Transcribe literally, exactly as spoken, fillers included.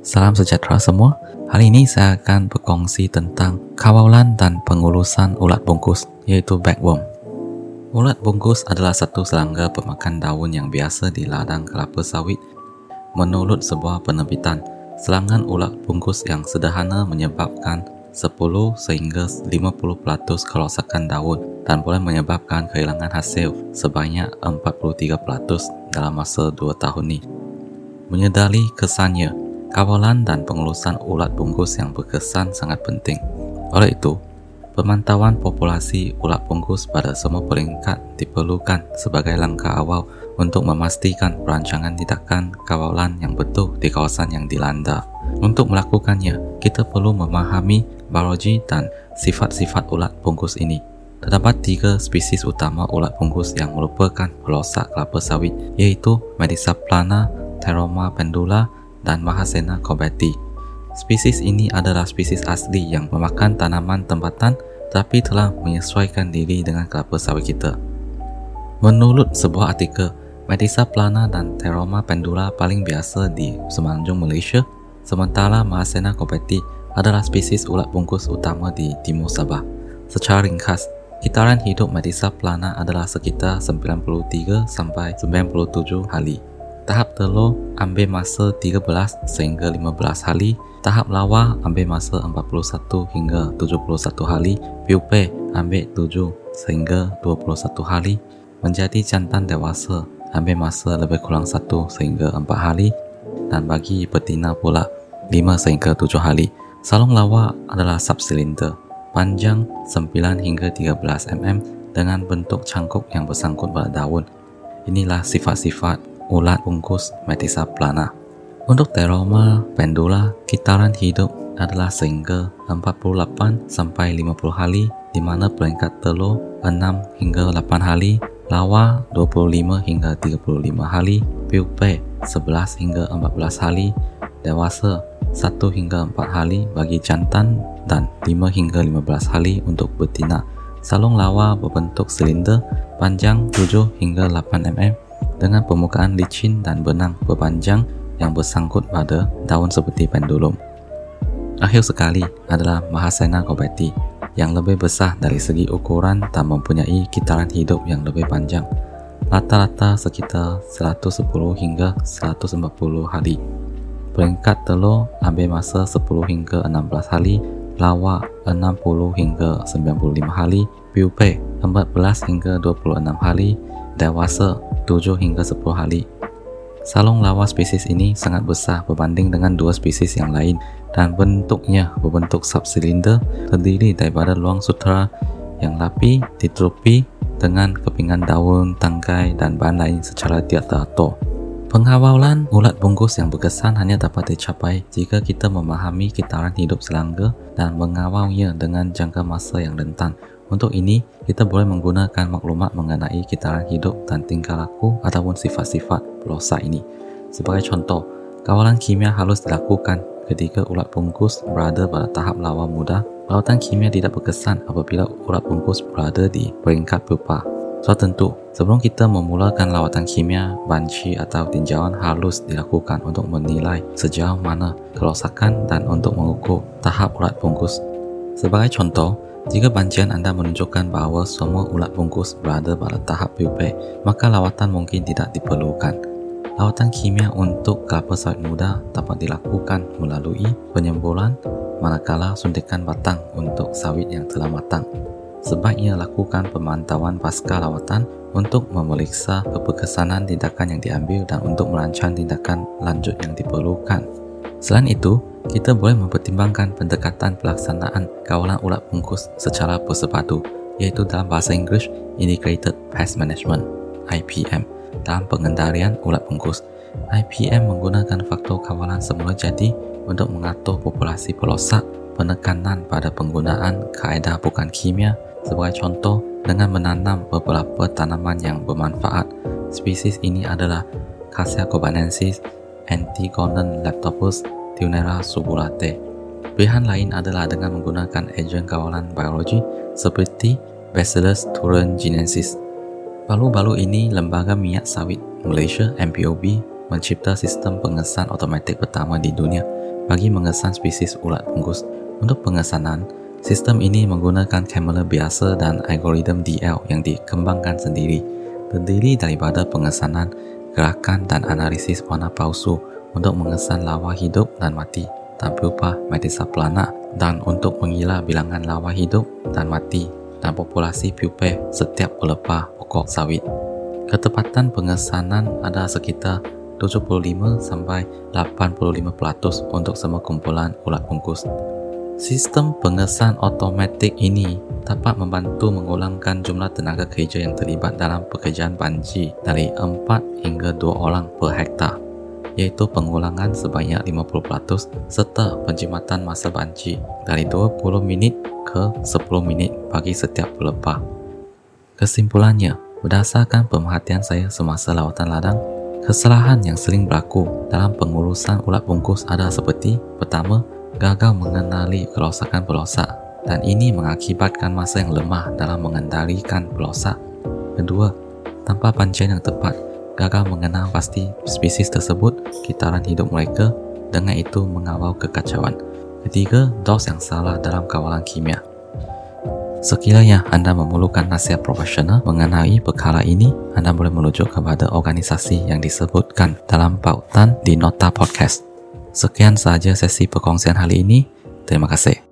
Salam sejahtera semua. Hari ini saya akan berkongsi tentang kawalan dan pengurusan ulat bungkus, iaitu bagworm. Ulat bungkus adalah satu serangga pemakan daun yang biasa di ladang kelapa sawit. Menurut sebuah penerbitan, serangan ulat bungkus yang sederhana menyebabkan sepuluh sehingga lima puluh peratus kerosakan daun dan boleh menyebabkan kehilangan hasil sebanyak empat puluh tiga peratus dalam masa dua tahun ini. Menyedari kesannya, kawalan dan pengurusan ulat bungkus yang berkesan sangat penting. Oleh itu, pemantauan populasi ulat bungkus pada semua peringkat diperlukan sebagai langkah awal untuk memastikan perancangan tindakan kawalan yang betul di kawasan yang dilanda. Untuk melakukannya, kita perlu memahami biologi dan sifat-sifat ulat bungkus ini. Terdapat tiga spesies utama ulat bungkus yang merupakan perosak kelapa sawit, iaitu Metisa plana, Pteroma pendula dan Mahasena corbetti. Spesies ini adalah spesies asli yang memakan tanaman tempatan tapi telah menyesuaikan diri dengan kelapa sawit kita. Menurut sebuah artikel, Metisa plana dan Pteroma pendula paling biasa di semenanjung Malaysia, sementara Mahasena corbetti adalah spesies ulat bungkus utama di Timur Sabah. Secara ringkas, kitaran hidup Metisa plana adalah sekitar sembilan puluh tiga sampai sembilan puluh tujuh hari. Tahap telur ambil masa tiga belas sehingga lima belas hari, tahap lawa ambil masa empat puluh satu hingga tujuh puluh satu hari, pupa ambil tujuh sehingga dua puluh satu hari, menjadi jantan dewasa ambil masa lebih kurang satu sehingga empat hari, dan bagi betina pula lima sehingga tujuh hari. Salong lawa adalah subsilinder, panjang sembilan hingga tiga belas sentimeter dengan bentuk cangkuk yang bersangkut pada daun. Inilah sifat-sifat ulat bungkus Metisa plana. Untuk Pteroma pendula, kitaran hidup adalah sehingga empat puluh lapan sampai lima puluh hari, di mana peringkat telur enam hingga lapan hari, lawa dua puluh lima hingga tiga puluh lima hari, pupa sebelas hingga empat belas hari, dewasa satu hingga empat hari bagi jantan dan lima hingga lima belas hari untuk betina. Salong lawa berbentuk silinder, panjang tujuh hingga lapan sentimeter dengan permukaan licin dan benang berpanjang yang bersangkut pada daun seperti pendulum. Akhir sekali adalah Mahasena corbetti yang lebih besar dari segi ukuran dan mempunyai kitaran hidup yang lebih panjang, rata-rata sekitar seratus sepuluh hingga seratus empat puluh hari. Peringkat telur ambil masa sepuluh hingga enam belas hari, lawa enam puluh hingga sembilan puluh lima hari, pupa empat belas hingga dua puluh enam hari, dewasa tujuh hingga sepuluh hari. Salong lawa spesies ini sangat besar berbanding dengan dua spesies yang lain dan bentuknya berbentuk subsilinder, terdiri daripada luang sutera yang rapi ditutupi dengan kepingan daun, tangkai dan bahan lain secara tidak teratur. Pengawalan ulat bungkus yang berkesan hanya dapat dicapai jika kita memahami kitaran hidup serangga dan mengawalnya dengan jangka masa yang rentan. Untuk ini, kita boleh menggunakan maklumat mengenai kitaran hidup dan tingkah laku ataupun sifat-sifat perosak ini. Sebagai contoh, kawalan kimia harus dilakukan ketika ulat bungkus berada pada tahap lawa muda. Perawatan kimia tidak berkesan apabila ulat bungkus berada di peringkat pupa. So tentu, sebelum kita memulakan lawatan kimia, banci atau tinjauan harus dilakukan untuk menilai sejauh mana kerosakan dan untuk mengukur tahap ulat bungkus. Sebagai contoh, jika bancian anda menunjukkan bahawa semua ulat bungkus berada pada tahap pupa, maka lawatan mungkin tidak diperlukan. Lawatan kimia untuk kelapa sawit muda dapat dilakukan melalui penyembulan, manakala suntikan batang untuk sawit yang telah matang. Sebaiknya lakukan pemantauan pasca lawatan untuk memeriksa keberkesanan tindakan yang diambil dan untuk merancang tindakan lanjut yang diperlukan. Selain itu, kita boleh mempertimbangkan pendekatan pelaksanaan kawalan ulat bungkus secara bersepadu, iaitu dalam bahasa Inggeris Integrated Pest Management I P M dalam pengendalian ulat bungkus. I P M menggunakan faktor kawalan semula jadi untuk mengatur populasi perosak, penekanan pada penggunaan kaedah bukan kimia, sebagai contoh dengan menanam beberapa tanaman yang bermanfaat. Spesies ini adalah Cassia cobanensis, Antigonon leptopus, Thunbergia subulata. Pilihan lain adalah dengan menggunakan ejen kawalan biologi seperti Bacillus thuringiensis. Baru-baru ini, Lembaga Minyak Sawit Malaysia M P O B mencipta sistem pengesan otomatik pertama di dunia bagi mengesan spesies ulat punggus. Untuk pengesanan, sistem ini menggunakan kamera biasa dan algoritma D L yang dikembangkan sendiri, terdiri daripada pengesanan, gerakan, dan analisis warna palsu untuk mengesan lawa hidup dan mati dan berupa Metisa plana, dan untuk mengira bilangan lawa hidup dan mati dan populasi pupae setiap pelepah pokok sawit. Ketepatan pengesanan ada sekitar tujuh puluh lima sampai delapan puluh lima peratus untuk semua kumpulan ulat pungkus. Sistem pengesan otomatik ini dapat membantu mengurangkan jumlah tenaga kerja yang terlibat dalam pekerjaan banji dari empat hingga dua orang per hektar, iaitu pengurangan sebanyak lima puluh peratus serta penjimatan masa banji dari dua puluh minit ke sepuluh minit bagi setiap pelepah. Kesimpulannya, berdasarkan pemerhatian saya semasa lawatan ladang, kesalahan yang sering berlaku dalam pengurusan ulat pungkus ada seperti: pertama, gagal mengenali kerosakan pelosak, dan ini mengakibatkan massa yang lemah dalam mengendalikan pelosak. Kedua, tanpa pancian yang tepat, gagal mengenal pasti spesies tersebut, kitaran hidup mereka, dengan itu mengawal kekacauan. Ketiga, dos yang salah dalam kawalan kimia. Sekiranya anda memerlukan nasihat profesional mengenai perkara ini, anda boleh merujuk kepada organisasi yang disebutkan dalam pautan di nota podcast. Sekian sahaja sesi perkongsian hari ini. Terima kasih.